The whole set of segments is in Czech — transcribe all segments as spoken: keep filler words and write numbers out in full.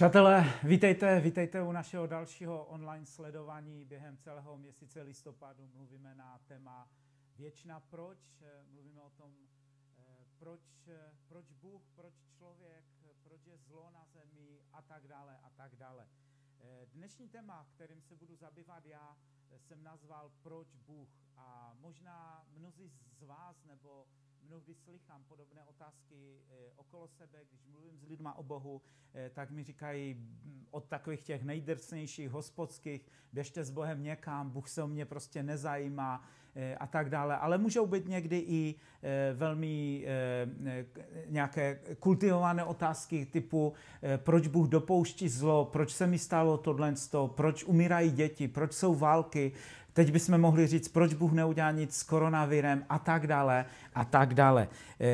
Přátelé, vítejte, vítejte u našeho dalšího online sledování. Během celého měsíce listopadu mluvíme na téma věčna proč. Mluvíme o tom, proč, proč Bůh, proč člověk, proč je zlo na zemi a tak dále a tak dále. Dnešní téma, kterým se budu zabývat já, jsem nazval Proč Bůh. A možná mnozí z vás, nebo mnohdy slychám podobné otázky okolo sebe, když mluvím s lidma o Bohu, tak mi říkají od takových těch nejdrsnějších, hospodských, běžte s Bohem někam, Bůh se o mě prostě nezajímá a tak dále. Ale můžou být někdy i velmi nějaké kultivované otázky typu, proč Bůh dopouští zlo, proč se mi stalo tohleto, proč umírají děti, proč jsou války. Teď bychom mohli říct, proč Bůh neudělá nic s koronavirem a tak dále a tak dále.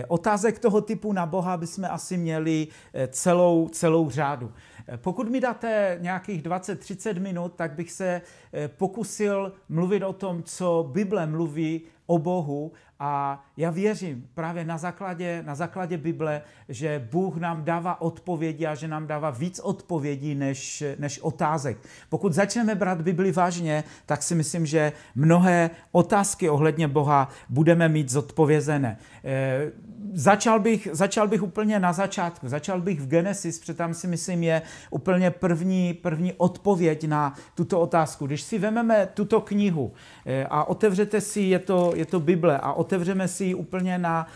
Otázek toho typu na Boha bychom asi měli celou, celou řádu. Pokud mi dáte nějakých dvacet třicet minut, tak bych se pokusil mluvit o tom, co Bible mluví o Bohu, a já věřím právě na základě, na základě Bible, že Bůh nám dává odpovědi a že nám dává víc odpovědí než, než otázek. Pokud začneme brát Bibli vážně, tak si myslím, že mnohé otázky ohledně Boha budeme mít zodpovězené. E, začal bych, začal bych úplně na začátku, začal bych v Genesis, protože tam si myslím je úplně první, první odpověď na tuto otázku. Když si vezmeme tuto knihu a otevřete si, je to, je to Bible, a otevřeme si ji úplně na,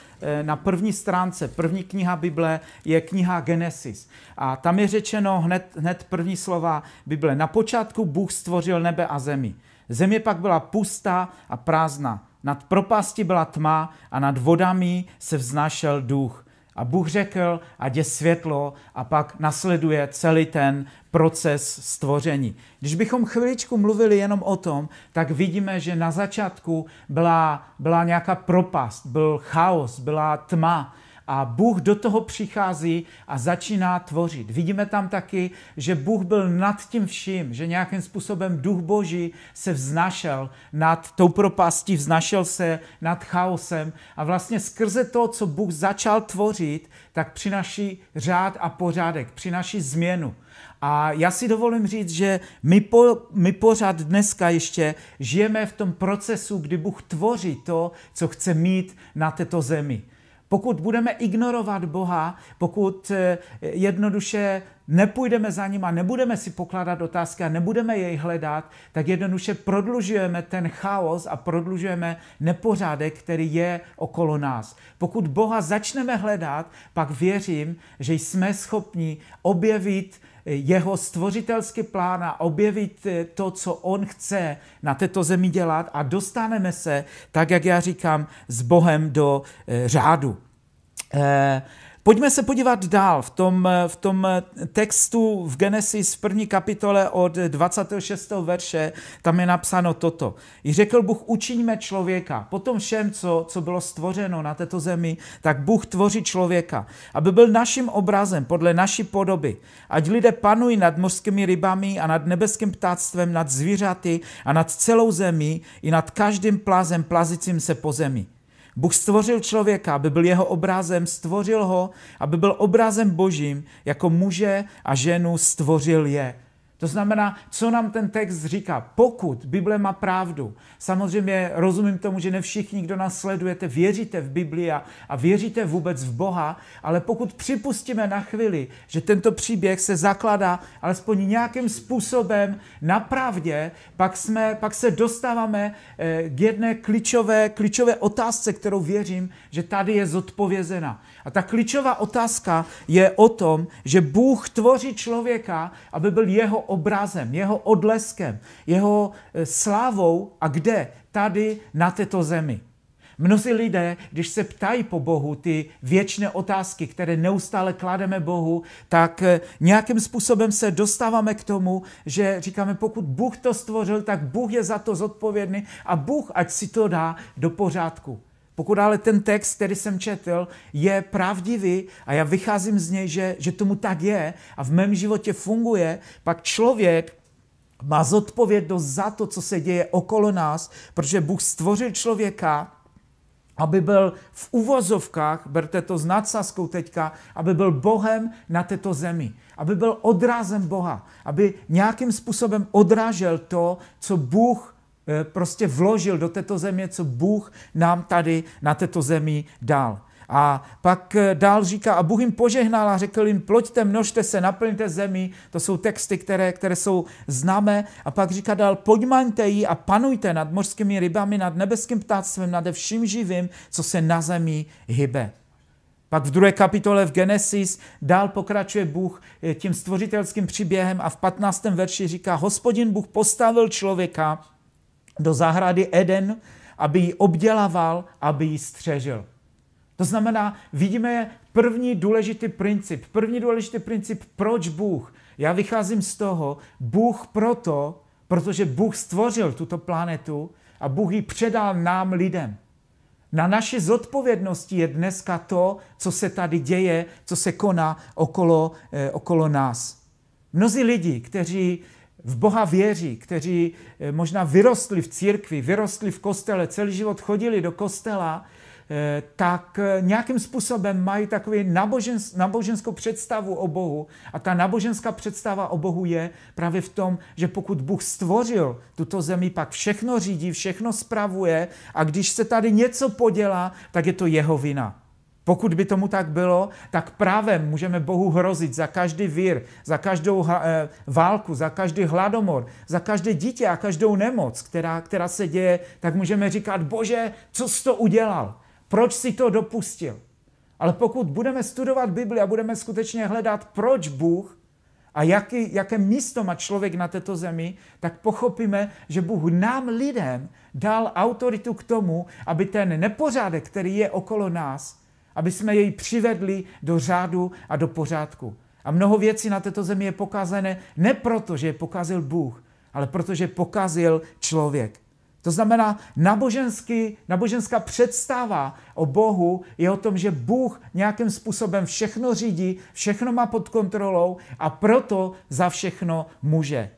na první stránce. První kniha Bible je kniha Genesis. A tam je řečeno hned, hned první slova Bible. Na počátku Bůh stvořil nebe a zemi. Země pak byla pustá a prázdná. Nad propastí byla tma a nad vodami se vznášel duch. A Bůh řekl, ať je světlo, a pak nasleduje celý ten proces stvoření. Když bychom chviličku mluvili jenom o tom, tak vidíme, že na začátku byla, byla nějaká propast, byl chaos, byla tma. A Bůh do toho přichází a začíná tvořit. Vidíme tam taky, že Bůh byl nad tím vším, že nějakým způsobem duch Boží se vznášel nad tou propastí, vznášel se nad chaosem, a vlastně skrze to, co Bůh začal tvořit, tak přináší řád a pořádek, přináší změnu. A já si dovolím říct, že my, po, my pořád dneska ještě žijeme v tom procesu, kdy Bůh tvoří to, co chce mít na této zemi. Pokud budeme ignorovat Boha, pokud jednoduše nepůjdeme za ním a nebudeme si pokládat otázky a nebudeme jej hledat, tak jednoduše prodlužujeme ten chaos a prodlužujeme nepořádek, který je okolo nás. Pokud Boha začneme hledat, pak věřím, že jsme schopni objevit jeho stvořitelský plán a objevit to, co on chce na této zemi dělat, a dostaneme se, tak jak já říkám, s Bohem do řádu. Eh, Pojďme se podívat dál v tom, v tom textu v Genesis v první kapitole od dvacátého šestého verše, tam je napsáno toto. I řekl Bůh, učiňme člověka. Potom všem, co, co bylo stvořeno na této zemi, tak Bůh tvoří člověka, aby byl naším obrazem podle naší podoby. Ať lidé panují nad mořskými rybami a nad nebeským ptáctvem, nad zvířaty a nad celou zemí i nad každým plazem plazicím se po zemi. Bůh stvořil člověka, aby byl jeho obrazem, stvořil ho, aby byl obrazem Božím, jako muže a ženu stvořil je. To znamená, co nám ten text říká? Pokud Bible má pravdu, samozřejmě rozumím tomu, že ne všichni, kdo nás sledujete, věříte v Biblii a, a věříte vůbec v Boha, ale pokud připustíme na chvíli, že tento příběh se zakládá alespoň nějakým způsobem na pravdě, pak, jsme, pak se dostáváme k jedné klíčové, klíčové otázce, kterou věřím, že tady je zodpovězena. A ta klíčová otázka je o tom, že Bůh tvoří člověka, aby byl jeho obrazem, jeho odleskem, jeho slávou, a kde? Tady na této zemi. Mnozí lidé, když se ptají po Bohu ty věčné otázky, které neustále klademe Bohu, tak nějakým způsobem se dostáváme k tomu, že říkáme, pokud Bůh to stvořil, tak Bůh je za to zodpovědný a Bůh ať si to dá do pořádku. Pokud ale ten text, který jsem četl, je pravdivý a já vycházím z něj, že, že tomu tak je a v mém životě funguje, pak člověk má zodpovědnost za to, co se děje okolo nás, protože Bůh stvořil člověka, aby byl v uvozovkách, berte to s nadsázkou teďka, aby byl Bohem na této zemi, aby byl odrazem Boha, aby nějakým způsobem odrážel to, co Bůh prostě vložil do této země, co Bůh nám tady na této zemi dal. A pak dál říká, a Bůh jim požehnal a řekl jim, ploďte, množte se, naplňte zemi. To jsou texty, které, které jsou známé. A pak říká dál, podmaňte ji a panujte nad mořskými rybami, nad nebeským ptáctvem, nad vším živým, co se na zemi hybe. Pak v druhé kapitole v Genesis dál pokračuje Bůh tím stvořitelským příběhem a v patnáctém verši říká, Hospodin Bůh postavil člověka do zahrady Eden, aby ji obdělával, aby ji střežil. To znamená, vidíme první důležitý princip. První důležitý princip, proč Bůh? Já vycházím z toho, Bůh proto, protože Bůh stvořil tuto planetu a Bůh ji předal nám lidem. Na naší zodpovědnosti je dneska to, co se tady děje, co se koná okolo, eh, okolo nás. Mnozí lidi, kteří v Boha věří, kteří eh, možná vyrostli v církvi, vyrostli v kostele, celý život chodili do kostela, tak nějakým způsobem mají takovou náboženskou představu o Bohu. A ta náboženská představa o Bohu je právě v tom, že pokud Bůh stvořil tuto zemi, pak všechno řídí, všechno spravuje a když se tady něco podělá, tak je to jeho vina. Pokud by tomu tak bylo, tak právem můžeme Bohu hrozit za každý vír, za každou válku, za každý hladomor, za každé dítě a každou nemoc, která, která se děje, tak můžeme říkat, Bože, co jsi to udělal? Proč si to dopustil? Ale pokud budeme studovat Bibli a budeme skutečně hledat, proč Bůh a jaký, jaké místo má člověk na této zemi, tak pochopíme, že Bůh nám lidem dal autoritu k tomu, aby ten nepořádek, který je okolo nás, aby jsme jej přivedli do řádu a do pořádku. A mnoho věcí na této zemi je pokazené ne proto, že je pokazil Bůh, ale protože pokazil člověk. To znamená, náboženský, náboženská představa o Bohu je o tom, že Bůh nějakým způsobem všechno řídí, všechno má pod kontrolou a proto za všechno může.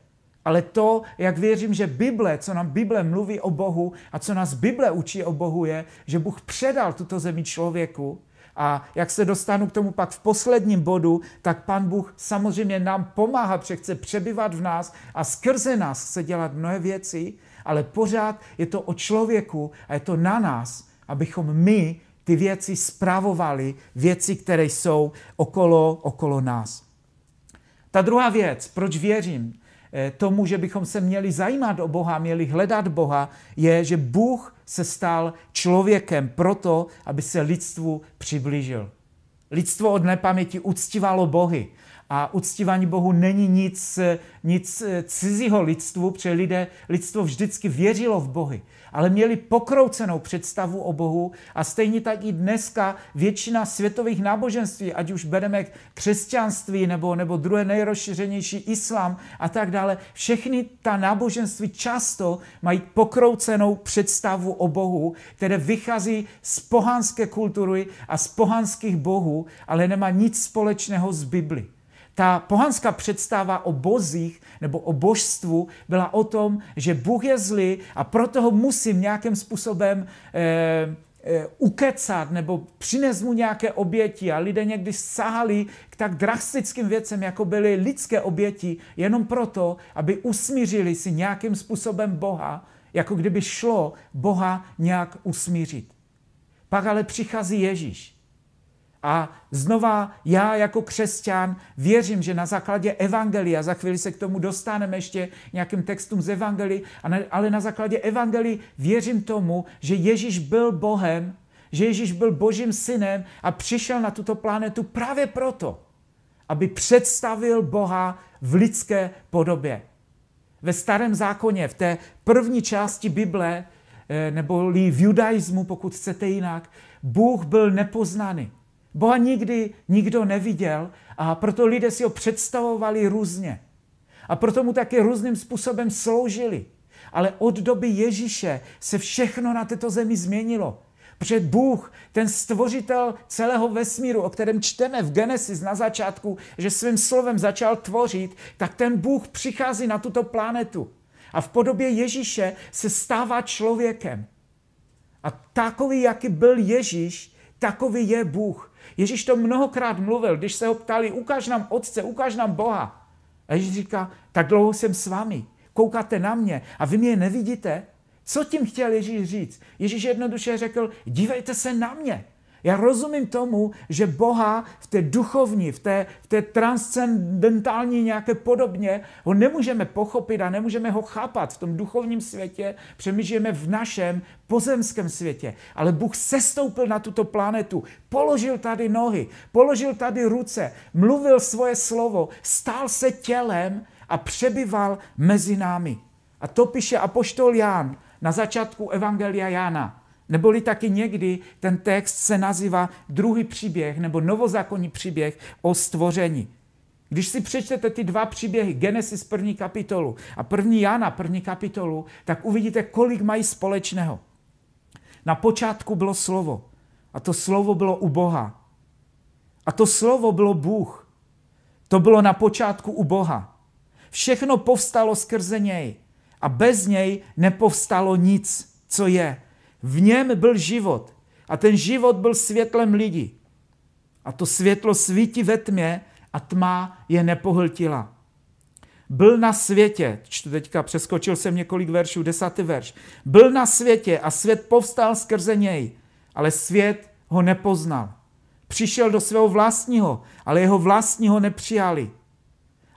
Ale to, jak věřím, že Bible, co nám Bible mluví o Bohu a co nás Bible učí o Bohu je, že Bůh předal tuto zemi člověku a jak se dostanu k tomu pak v posledním bodu, tak Pán Bůh samozřejmě nám pomáhá, protože chce přebývat v nás a skrze nás chce dělat mnohé věci, ale pořád je to o člověku a je to na nás, abychom my ty věci spravovali, věci, které jsou okolo, okolo nás. Ta druhá věc, proč věřím tomu, že bychom se měli zajímat o Boha, měli hledat Boha, je, že Bůh se stal člověkem proto, aby se lidstvu přiblížil. Lidstvo od nepaměti uctívalo bohy. A uctívání Bohu není nic, nic cizího lidstvu, protože lidé, lidstvo vždycky věřilo v Bohy, ale měli pokroucenou představu o Bohu a stejně tak i dneska většina světových náboženství, ať už bereme křesťanství nebo, nebo druhé nejrozšířenější islám a tak dále, všechny ta náboženství často mají pokroucenou představu o Bohu, které vychází z pohanské kultury a z pohanských bohů, ale nemá nic společného s Biblí. Ta pohanská představa o bozích nebo o božstvu byla o tom, že Bůh je zlý a proto ho musím nějakým způsobem eh, eh, ukecat nebo přinést mu nějaké oběti. A lidé někdy sahali k tak drastickým věcem, jako byly lidské oběti, jenom proto, aby usmířili si nějakým způsobem Boha, jako kdyby šlo Boha nějak usmířit. Pak ale přichází Ježíš. A znova já jako křesťan věřím, že na základě evangelia, za chvíli se k tomu dostaneme ještě nějakým textům z evangelii, ale na základě evangelii věřím tomu, že Ježíš byl Bohem, že Ježíš byl Božím synem a přišel na tuto planetu právě proto, aby představil Boha v lidské podobě. Ve Starém zákoně, v té první části Bible, neboli v judaismu, pokud chcete jinak, Bůh byl nepoznaný. Boha nikdy nikdo neviděl a proto lidé si ho představovali různě. A proto mu taky různým způsobem sloužili. Ale od doby Ježíše se všechno na této zemi změnilo. Protože Bůh, ten stvořitel celého vesmíru, o kterém čteme v Genesis na začátku, že svým slovem začal tvořit, tak ten Bůh přichází na tuto planetu. A v podobě Ježíše se stává člověkem. A takový, jaký byl Ježíš, takový je Bůh. Ježíš to mnohokrát mluvil, když se ho ptali, ukáž nám Otce, ukáž nám Boha. A Ježíš říká, tak dlouho jsem s vámi, koukáte na mě a vy mě nevidíte. Co tím chtěl Ježíš říct? Ježíš jednoduše řekl, dívejte se na mě. Já rozumím tomu, že Boha v té duchovní, v té, v té transcendentální nějaké podobně ho nemůžeme pochopit a nemůžeme ho chápat v tom duchovním světě, přemýšlíme v našem pozemském světě. Ale Bůh sestoupil na tuto planetu, položil tady nohy, položil tady ruce, mluvil svoje slovo, stál se tělem a přebyval mezi námi. A to píše apoštol Jan na začátku Evangelia Jana. Neboli taky někdy ten text se nazývá druhý příběh nebo novozákonní příběh o stvoření. Když si přečtete ty dva příběhy, Genesis první kapitolu a první Jana první kapitolu, tak uvidíte, kolik mají společného. Na počátku bylo slovo a to slovo bylo u Boha. A to slovo bylo Bůh. To bylo na počátku u Boha. Všechno povstalo skrze něj a bez něj nepovstalo nic, co je. V něm byl život a ten život byl světlem lidí. A to světlo svítí ve tmě a tma je nepohltila. Byl na světě, čtu teďka, přeskočil jsem několik veršů, desátý verš. Byl na světě a svět povstal skrze něj, ale svět ho nepoznal. Přišel do svého vlastního, ale jeho vlastního nepřijali.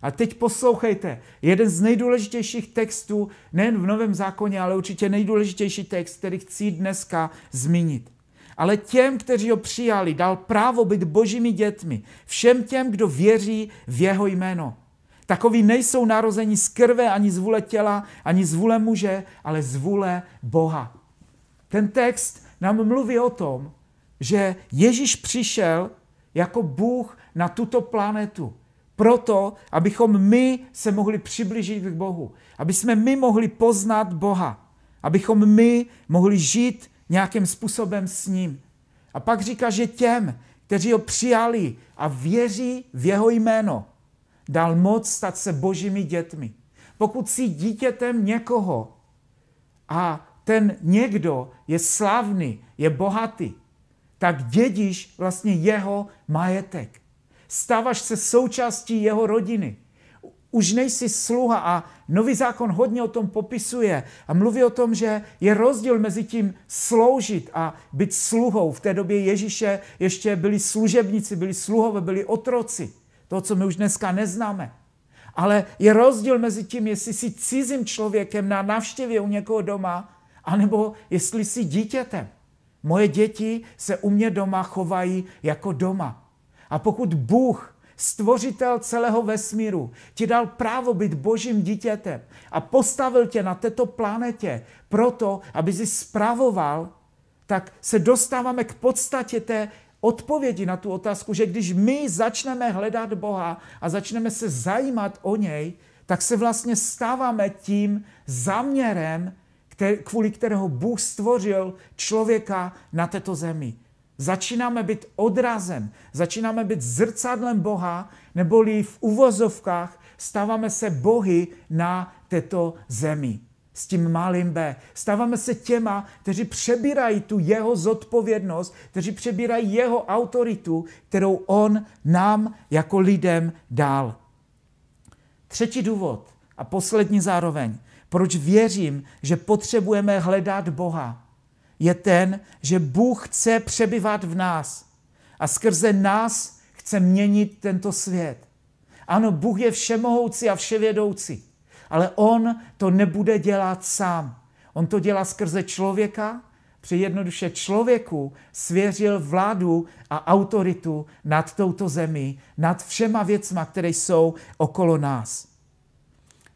A teď poslouchejte, jeden z nejdůležitějších textů, nejen v Novém zákoně, ale určitě nejdůležitější text, který chci dneska zmínit. Ale těm, kteří ho přijali, dal právo být božími dětmi, všem těm, kdo věří v jeho jméno. Takoví nejsou narozeni z krve, ani z vůle těla, ani z vůle muže, ale z vůle Boha. Ten text nám mluví o tom, že Ježíš přišel jako Bůh na tuto planetu. Proto, abychom my se mohli přiblížit k Bohu. Aby jsme my mohli poznat Boha. Abychom my mohli žít nějakým způsobem s ním. A pak říká, že těm, kteří ho přijali a věří v jeho jméno, dal moc stát se božími dětmi. Pokud jsi dítětem někoho a ten někdo je slavný, je bohatý, tak dědíš vlastně jeho majetek. Stáváš se součástí jeho rodiny. Už nejsi sluha a Nový zákon hodně o tom popisuje a mluví o tom, že je rozdíl mezi tím sloužit a být sluhou. V té době Ježíše ještě byli služebníci, byli sluhové, byli otroci. To, co my už dneska neznáme. Ale je rozdíl mezi tím, jestli jsi cizím člověkem na návštěvě u někoho doma, anebo jestli jsi dítětem. Moje děti se u mě doma chovají jako doma. A pokud Bůh, stvořitel celého vesmíru, ti dal právo být božím dítětem a postavil tě na této planetě proto, aby jsi spravoval, tak se dostáváme k podstatě té odpovědi na tu otázku, že když my začneme hledat Boha a začneme se zajímat o něj, tak se vlastně stáváme tím záměrem, kvůli kterého Bůh stvořil člověka na této zemi. Začínáme být odrazem, začínáme být zrcadlem Boha, neboli v uvozovkách stáváme se bohy na této zemi. S tím malým B. Stáváme se těma, kteří přebírají tu jeho zodpovědnost, kteří přebírají jeho autoritu, kterou on nám jako lidem dal. Třetí důvod a poslední zároveň, proč věřím, že potřebujeme hledat Boha, je ten, že Bůh chce přebývat v nás a skrze nás chce měnit tento svět. Ano, Bůh je všemohoucí a vševědoucí, ale on to nebude dělat sám. On to dělá skrze člověka, protože jednoduše člověku svěřil vládu a autoritu nad touto zemí, nad všema věcma, které jsou okolo nás.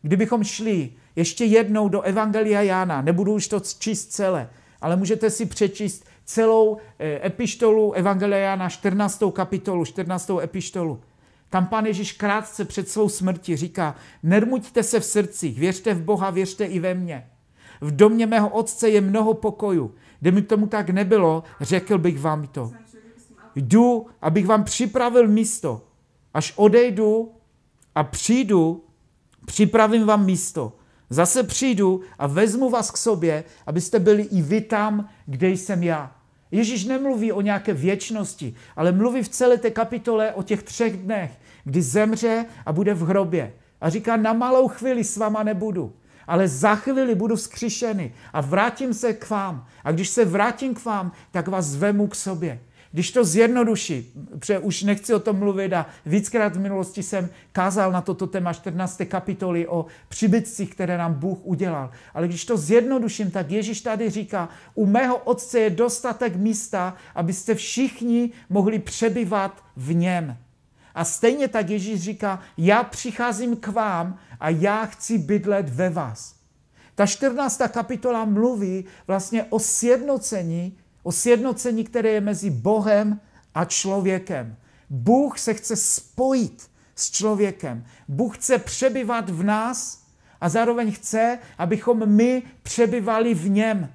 Kdybychom šli ještě jednou do Evangelia Jana, nebudu už to číst celé, ale můžete si přečíst celou epištolu Evangelia Jana, čtrnáctou kapitolu, čtrnáctou epištolu. Tam Pán Ježíš krátce před svou smrtí říká, nermuďte se v srdcích, věřte v Boha, věřte i ve mně. V domě mého otce je mnoho pokojů. Kdyby tomu tak nebylo, řekl bych vám to. Jdu, abych vám připravil místo. Až odejdu a přijdu, připravím vám místo. Zase přijdu a vezmu vás k sobě, abyste byli i vy tam, kde jsem já. Ježíš nemluví o nějaké věčnosti, ale mluví v celé té kapitole o těch třech dnech, kdy zemře a bude v hrobě. A říká, na malou chvíli s váma nebudu, ale za chvíli budu vzkříšený a vrátím se k vám. A když se vrátím k vám, tak vás vemu k sobě. Když to zjednoduší, protože už nechci o tom mluvit a víckrát v minulosti jsem kázal na toto téma čtrnácté kapitoly o příbytcích, které nám Bůh udělal. Ale když to zjednoduším, tak Ježíš tady říká, u mého Otce je dostatek místa, abyste všichni mohli přebývat v něm. A stejně tak Ježíš říká, já přicházím k vám a já chci bydlet ve vás. Ta čtrnáctá kapitola mluví vlastně o sjednocení, o sjednocení, které je mezi Bohem a člověkem. Bůh se chce spojit s člověkem. Bůh chce přebývat v nás a zároveň chce, abychom my přebývali v něm.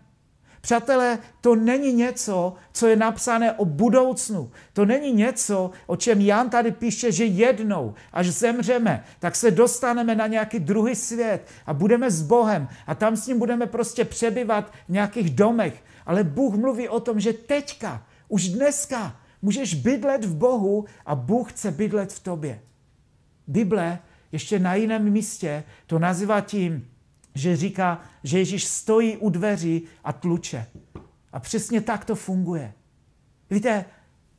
Přátelé, to není něco, co je napsané o budoucnu. To není něco, o čem Jan tady píše, že jednou, až zemřeme, tak se dostaneme na nějaký druhý svět a budeme s Bohem a tam s ním budeme prostě přebývat v nějakých domech. Ale Bůh mluví o tom, že teďka, už dneska, můžeš bydlet v Bohu a Bůh chce bydlet v tobě. Bible ještě na jiném místě to nazývá tím, že říká, že Ježíš stojí u dveří a tluče. A přesně tak to funguje. Víte,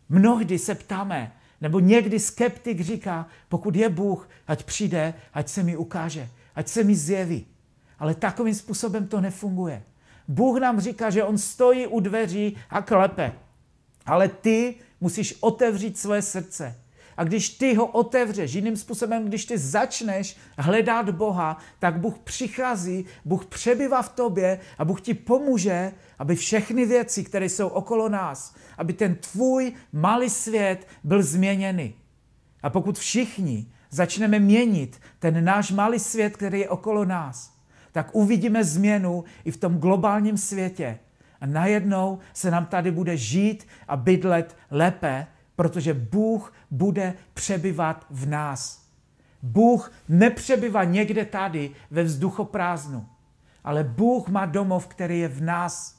mnohdy se ptáme, nebo někdy skeptik říká, pokud je Bůh, ať přijde, ať se mi ukáže, ať se mi zjeví. Ale takovým způsobem to nefunguje. Bůh nám říká, že on stojí u dveří a klepe. Ale ty musíš otevřít své srdce. A když ty ho otevřeš, jiným způsobem, když ty začneš hledat Boha, tak Bůh přichází, Bůh přebývá v tobě a Bůh ti pomůže, aby všechny věci, které jsou okolo nás, aby ten tvůj malý svět byl změněný. A pokud všichni začneme měnit ten náš malý svět, který je okolo nás, tak uvidíme změnu i v tom globálním světě. A najednou se nám tady bude žít a bydlet lépe, protože Bůh bude přebývat v nás. Bůh nepřebývá někde tady ve vzduchoprázdnu, ale Bůh má domov, který je v nás.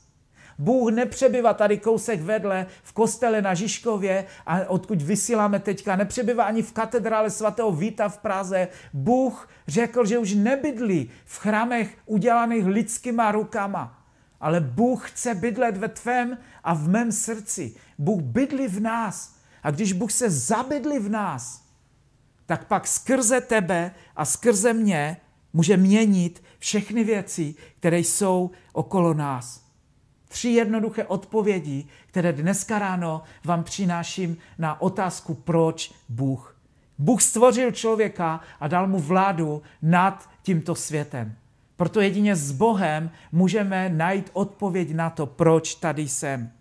Bůh nepřebývá tady kousek vedle v kostele na Žižkově, a odkud vysíláme teďka, nepřebývá ani v katedrále svatého Víta v Praze. Bůh řekl, že už nebydlí v chrámech udělaných lidskýma rukama, ale Bůh chce bydlet ve tvém a v mém srdci. Bůh bydlí v nás. A když Bůh se zabydlí v nás, tak pak skrze tebe a skrze mě může měnit všechny věci, které jsou okolo nás. Tři jednoduché odpovědi, které dneska ráno vám přináším na otázku, proč Bůh. Bůh stvořil člověka a dal mu vládu nad tímto světem. Proto jedině s Bohem můžeme najít odpověď na to, proč tady jsem.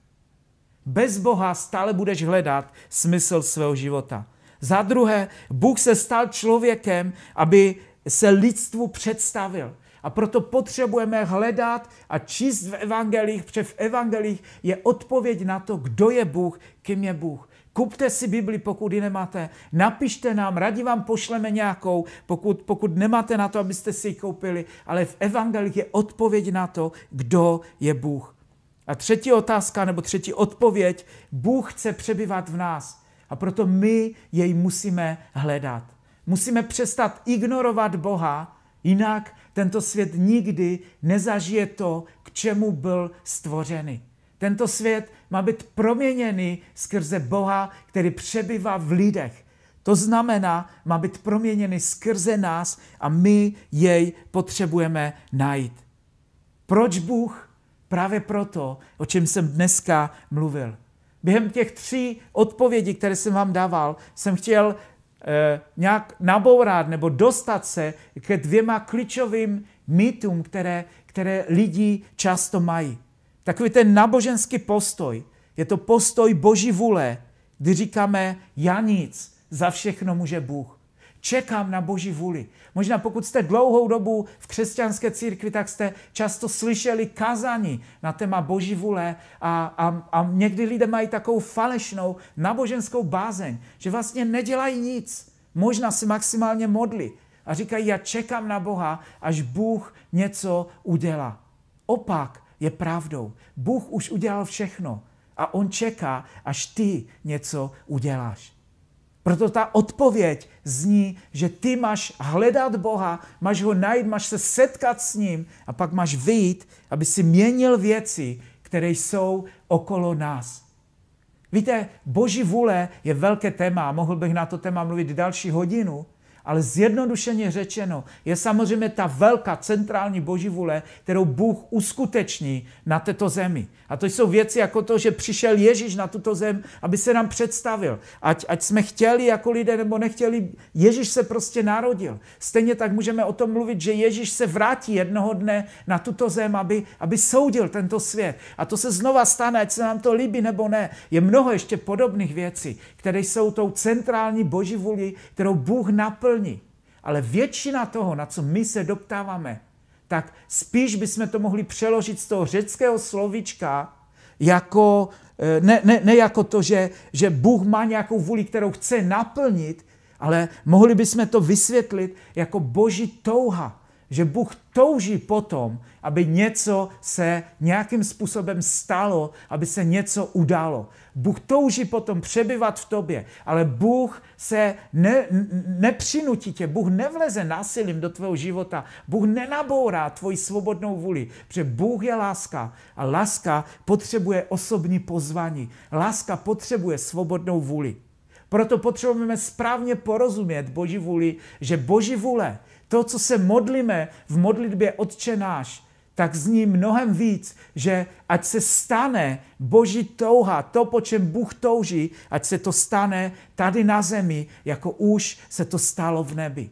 Bez Boha stále budeš hledat smysl svého života. Za druhé, Bůh se stal člověkem, aby se lidstvu představil. A proto potřebujeme hledat a číst v evangelích, protože v evangelích je odpověď na to, kdo je Bůh, kým je Bůh. Kupte si Bibli, pokud ji nemáte. Napište nám, rádi vám pošleme nějakou, pokud, pokud nemáte na to, abyste si ji koupili. Ale v evangelích je odpověď na to, kdo je Bůh. A třetí otázka, nebo třetí odpověď, Bůh chce přebývat v nás a proto my jej musíme hledat. Musíme přestat ignorovat Boha, jinak tento svět nikdy nezažije to, k čemu byl stvořený. Tento svět má být proměněný skrze Boha, který přebývá v lidech. To znamená, má být proměněný skrze nás a my jej potřebujeme najít. Proč Bůh? Právě proto, o čem jsem dneska mluvil. Během těch tří odpovědí, které jsem vám dával, jsem chtěl eh, nějak nabourat nebo dostat se ke dvěma klíčovým mýtům, které, které lidi často mají. Takový ten náboženský postoj, je to postoj Boží vůle, kdy říkáme, já nic, za všechno může Bůh. Čekám na Boží vůli. Možná pokud jste dlouhou dobu v křesťanské církvi, tak jste často slyšeli kázání na téma Boží vůle a, a, a někdy lidé mají takovou falešnou náboženskou bázeň, že vlastně nedělají nic. Možná si maximálně modlí, a říkají, já čekám na Boha, až Bůh něco udělá. Opak je pravdou. Bůh už udělal všechno a on čeká, až ty něco uděláš. Proto ta odpověď zní, že ty máš hledat Boha, máš ho najít, máš se setkat s ním a pak máš vyjít, aby si měnil věci, které jsou okolo nás. Víte, Boží vůle je velké téma, mohl bych na to téma mluvit další hodinu, ale zjednodušeně řečeno je samozřejmě ta velká centrální Boží vůle, kterou Bůh uskuteční na této zemi. A to jsou věci jako to, že přišel Ježíš na tuto zem, aby se nám představil. Ať, ať jsme chtěli jako lidé nebo nechtěli, Ježíš se prostě narodil. Stejně tak můžeme o tom mluvit, že Ježíš se vrátí jednoho dne na tuto zem, aby, aby soudil tento svět. A to se znova stane, ať se nám to líbí nebo ne. Je mnoho ještě podobných věcí, které jsou tou centrální Boží vůli, kterou Bůh naplní. Ale většina toho, na co my se doptáváme, tak spíš bychom to mohli přeložit z toho řeckého slovíčka, jako, ne, ne, ne jako to, že, že Bůh má nějakou vůli, kterou chce naplnit, ale mohli bychom to vysvětlit jako Boží touha, že Bůh touží potom, aby něco se nějakým způsobem stalo, aby se něco udalo. Bůh touží potom přebyvat v tobě, ale Bůh se ne, nepřinutí tě, Bůh nevleze násilím do tvého života, Bůh nenabourá tvoji svobodnou vůli, protože Bůh je láska a láska potřebuje osobní pozvání, láska potřebuje svobodnou vůli. Proto potřebujeme správně porozumět Boží vůli, že Boží vůle, to, co se modlíme v modlitbě Otče náš, tak zní mnohem víc, že ať se stane Boží touha, to, po čem Bůh touží, ať se to stane tady na zemi, jako už se to stalo v nebi.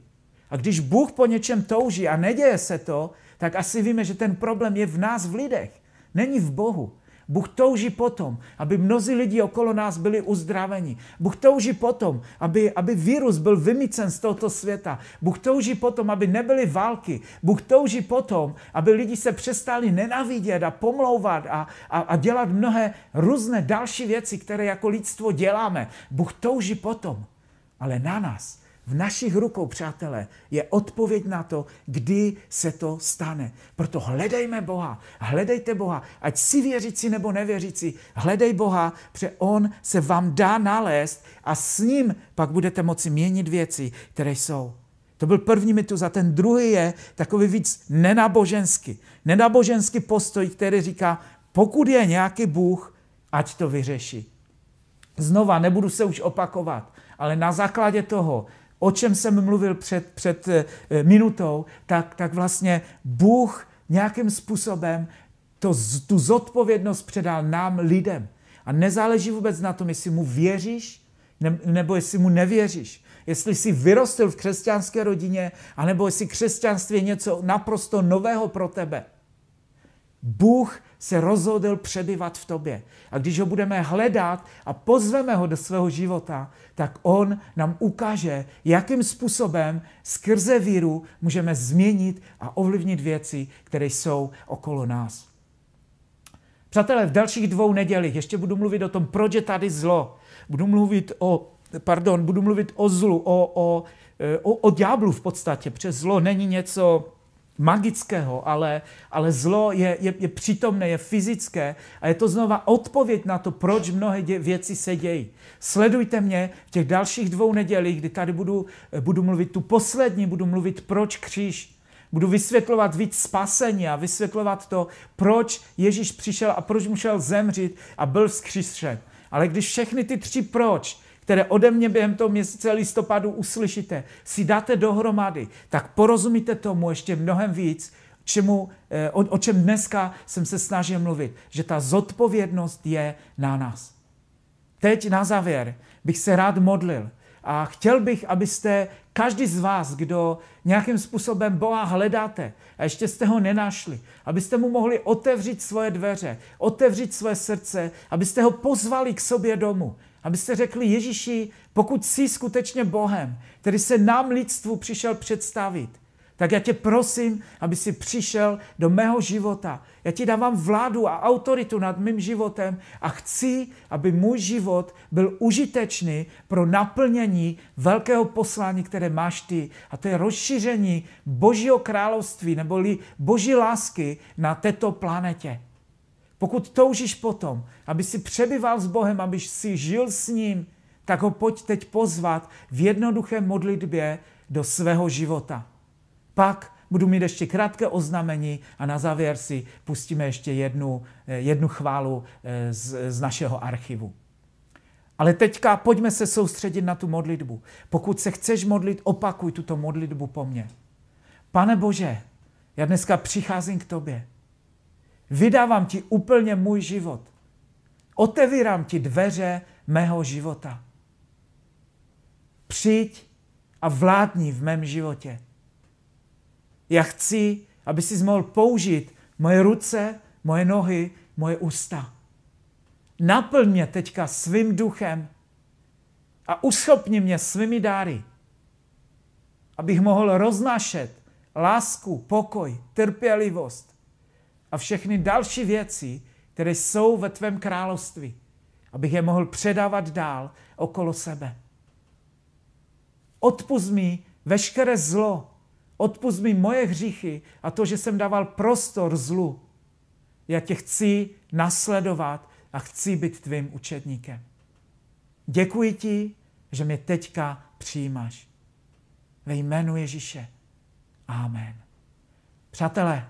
A když Bůh po něčem touží a neděje se to, tak asi víme, že ten problém je v nás, v lidech, není v Bohu. Bůh touží potom, aby mnozí lidi okolo nás byli uzdraveni. Bůh touží potom, aby, aby virus byl vymýcen z tohoto světa. Bůh touží potom, aby nebyly války. Bůh touží potom, aby lidi se přestali nenávidět a pomlouvat a, a, a dělat mnohé různé další věci, které jako lidstvo děláme. Bůh touží potom, ale na nás. V našich rukou, přátelé, je odpověď na to, kdy se to stane. Proto hledejme Boha, hledejte Boha, ať si věřící nebo nevěřící, hledej Boha, protože on se vám dá nalézt a s ním pak budete moci měnit věci, které jsou. To byl první mýtus a ten druhý je takový víc nenaboženský. Nenaboženský postoj, který říká, pokud je nějaký Bůh, ať to vyřeší. Znova, nebudu se už opakovat, ale na základě toho, o čem jsem mluvil před, před minutou, tak, tak vlastně Bůh nějakým způsobem to, tu zodpovědnost předal nám lidem. A nezáleží vůbec na tom, jestli mu věříš, nebo jestli mu nevěříš. Jestli jsi vyrostl v křesťanské rodině, anebo jestli křesťanství je něco naprosto nového pro tebe. Bůh se rozhodl přebývat v tobě. A když ho budeme hledat a pozveme ho do svého života, tak on nám ukáže, jakým způsobem skrze víru můžeme změnit a ovlivnit věci, které jsou okolo nás. Přátelé, v dalších dvou nedělích ještě budu mluvit o tom, proč je tady zlo. Budu mluvit o, pardon, budu mluvit o zlu, o, o, o, o ďáblu v podstatě, protože zlo není něco magického, ale, ale zlo je, je, je přítomné, je fyzické a je to znova odpověď na to, proč mnohé dě, věci se dějí. Sledujte mě v těch dalších dvou nedělích, kdy tady budu, budu mluvit tu poslední, budu mluvit proč kříž. Budu vysvětlovat víc spasení a vysvětlovat to, proč Ježíš přišel a proč musel zemřít a byl vzkříšen. Ale když všechny ty tři proč, které ode mě během toho měsíce listopadu uslyšíte, si dáte dohromady, tak porozumíte tomu ještě mnohem víc, čemu, o, o čem dneska jsem se snažil mluvit, že ta zodpovědnost je na nás. Teď na závěr bych se rád modlil a chtěl bych, abyste každý z vás, kdo nějakým způsobem Boha hledáte a ještě jste ho nenašli, abyste mu mohli otevřít svoje dveře, otevřít svoje srdce, abyste ho pozvali k sobě domů. Abyste řekli, Ježíši, pokud jsi skutečně Bohem, který se nám lidstvu přišel představit, tak já tě prosím, aby si přišel do mého života. Já ti dávám vládu a autoritu nad mým životem a chci, aby můj život byl užitečný pro naplnění velkého poslání, které máš ty. A to je rozšíření Božího království neboli Boží lásky na této planetě. Pokud toužíš potom, aby si přebyval s Bohem, aby si žil s ním, tak ho pojď teď pozvat v jednoduché modlitbě do svého života. Pak budu mít ještě krátké oznámení a na závěr si pustíme ještě jednu, jednu chválu z, z našeho archivu. Ale teďka pojďme se soustředit na tu modlitbu. Pokud se chceš modlit, opakuj tuto modlitbu po mně. Pane Bože, já dneska přicházím k tobě. Vydávám ti úplně můj život. Otevírám ti dveře mého života. Přijď a vládni v mém životě. Já chci, aby jsi mohl použít moje ruce, moje nohy, moje ústa. Naplň mě teďka svým duchem a uschopni mě svými dáry, abych mohl roznášet lásku, pokoj, trpělivost a všechny další věci, které jsou ve tvém království, abych je mohl předávat dál okolo sebe. Odpusť mi veškeré zlo, odpusť mi moje hříchy a to, že jsem dával prostor zlu. Já tě chci nasledovat a chci být tvým učedníkem. Děkuji ti, že mě teďka přijímáš. Ve jménu Ježíše. Amen. Přátelé,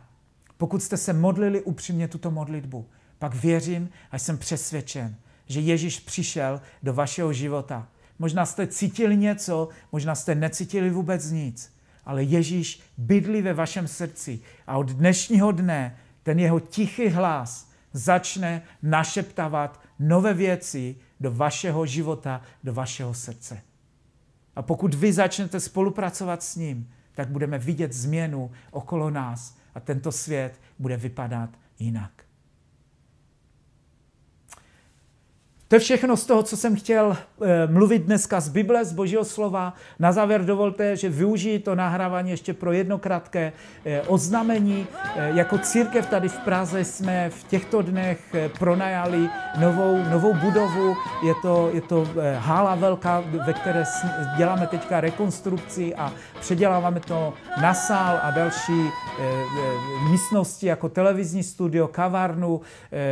pokud jste se modlili upřímně tuto modlitbu, pak věřím a jsem přesvědčen, že Ježíš přišel do vašeho života. Možná jste cítili něco, možná jste necítili vůbec nic. Ale Ježíš bydlí ve vašem srdci a od dnešního dne ten jeho tichý hlas začne našeptávat nové věci do vašeho života, do vašeho srdce. A pokud vy začnete spolupracovat s ním, tak budeme vidět změnu okolo nás a tento svět bude vypadat jinak. To je všechno z toho, co jsem chtěl mluvit dneska z Bible, z Božího slova. Na závěr dovolte, že využiji to nahrávání ještě pro jedno krátké oznámení. Jako církev tady v Praze jsme v těchto dnech pronajali novou, novou budovu. Je to, je to hala velká, ve které děláme teďka rekonstrukci a předěláváme to na sál a další místnosti jako televizní studio, kavárnu,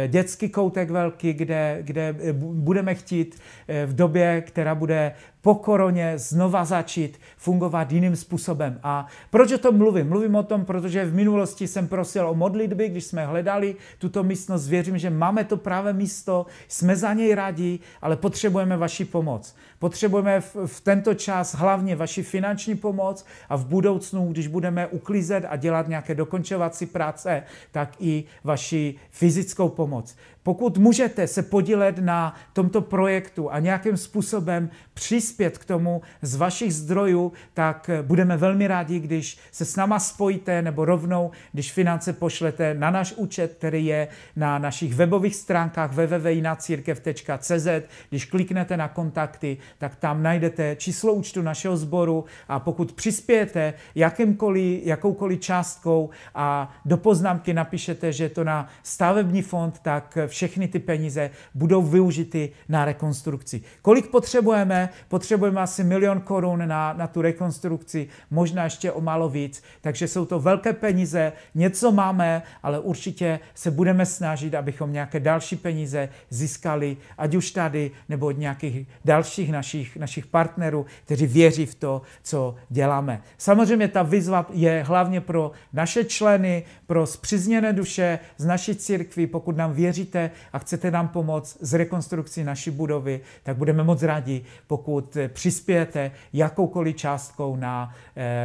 dětský koutek velký, kde, kde budeme chtít v době, která bude po koroně, znova začít fungovat jiným způsobem. A proč o tom mluvím? Mluvím o tom, protože v minulosti jsem prosil o modlitby, když jsme hledali tuto místnost. Věřím, že máme to pravé místo, jsme za něj rádi, ale potřebujeme vaši pomoc. Potřebujeme v, v tento čas hlavně vaši finanční pomoc a v budoucnu, když budeme uklízet a dělat nějaké dokončovací práce, tak i vaši fyzickou pomoc. Pokud můžete se podílet na tomto projektu a nějakým způsobem přispět k tomu z vašich zdrojů, tak budeme velmi rádi, když se s náma spojíte nebo rovnou, když finance pošlete na náš účet, který je na našich webových stránkách w w w tečka jinacirkev tečka c z. Když kliknete na kontakty, tak tam najdete číslo účtu našeho sboru a pokud přispějete jakýmkoliv, jakoukoliv částkou a do poznámky napíšete, že je to na stavební fond, tak všechny ty peníze budou využity na rekonstrukci. Kolik potřebujeme? Potřebujeme asi milion korun na, na tu rekonstrukci, možná ještě o málo víc. Takže jsou to velké peníze, něco máme, ale určitě se budeme snažit, abychom nějaké další peníze získali, ať už tady, nebo od nějakých dalších našich, našich partnerů, kteří věří v to, co děláme. Samozřejmě ta výzva je hlavně pro naše členy, pro spřízněné duše z naší církvi. Pokud nám věří a chcete nám pomoct s rekonstrukcí naší budovy, tak budeme moc rádi, pokud přispějete jakoukoliv částkou na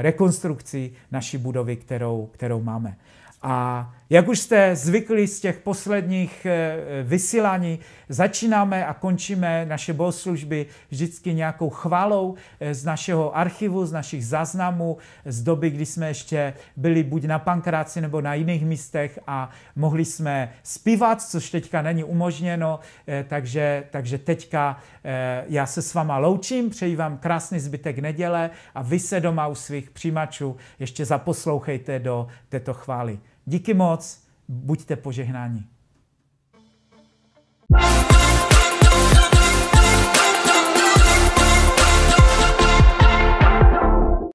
rekonstrukci naší budovy, kterou, kterou máme. A Jak už jste zvykli z těch posledních vysílání, začínáme a končíme naše bohoslužby vždycky nějakou chválou z našeho archivu, z našich záznamů, z doby, kdy jsme ještě byli buď na Pankráci nebo na jiných místech a mohli jsme zpívat, což teďka není umožněno, takže, takže teďka já se s váma loučím, přeji vám krásný zbytek neděle a vy se doma u svých přijímačů ještě zaposlouchejte do této chvály. Díky moc, buďte požehnáni.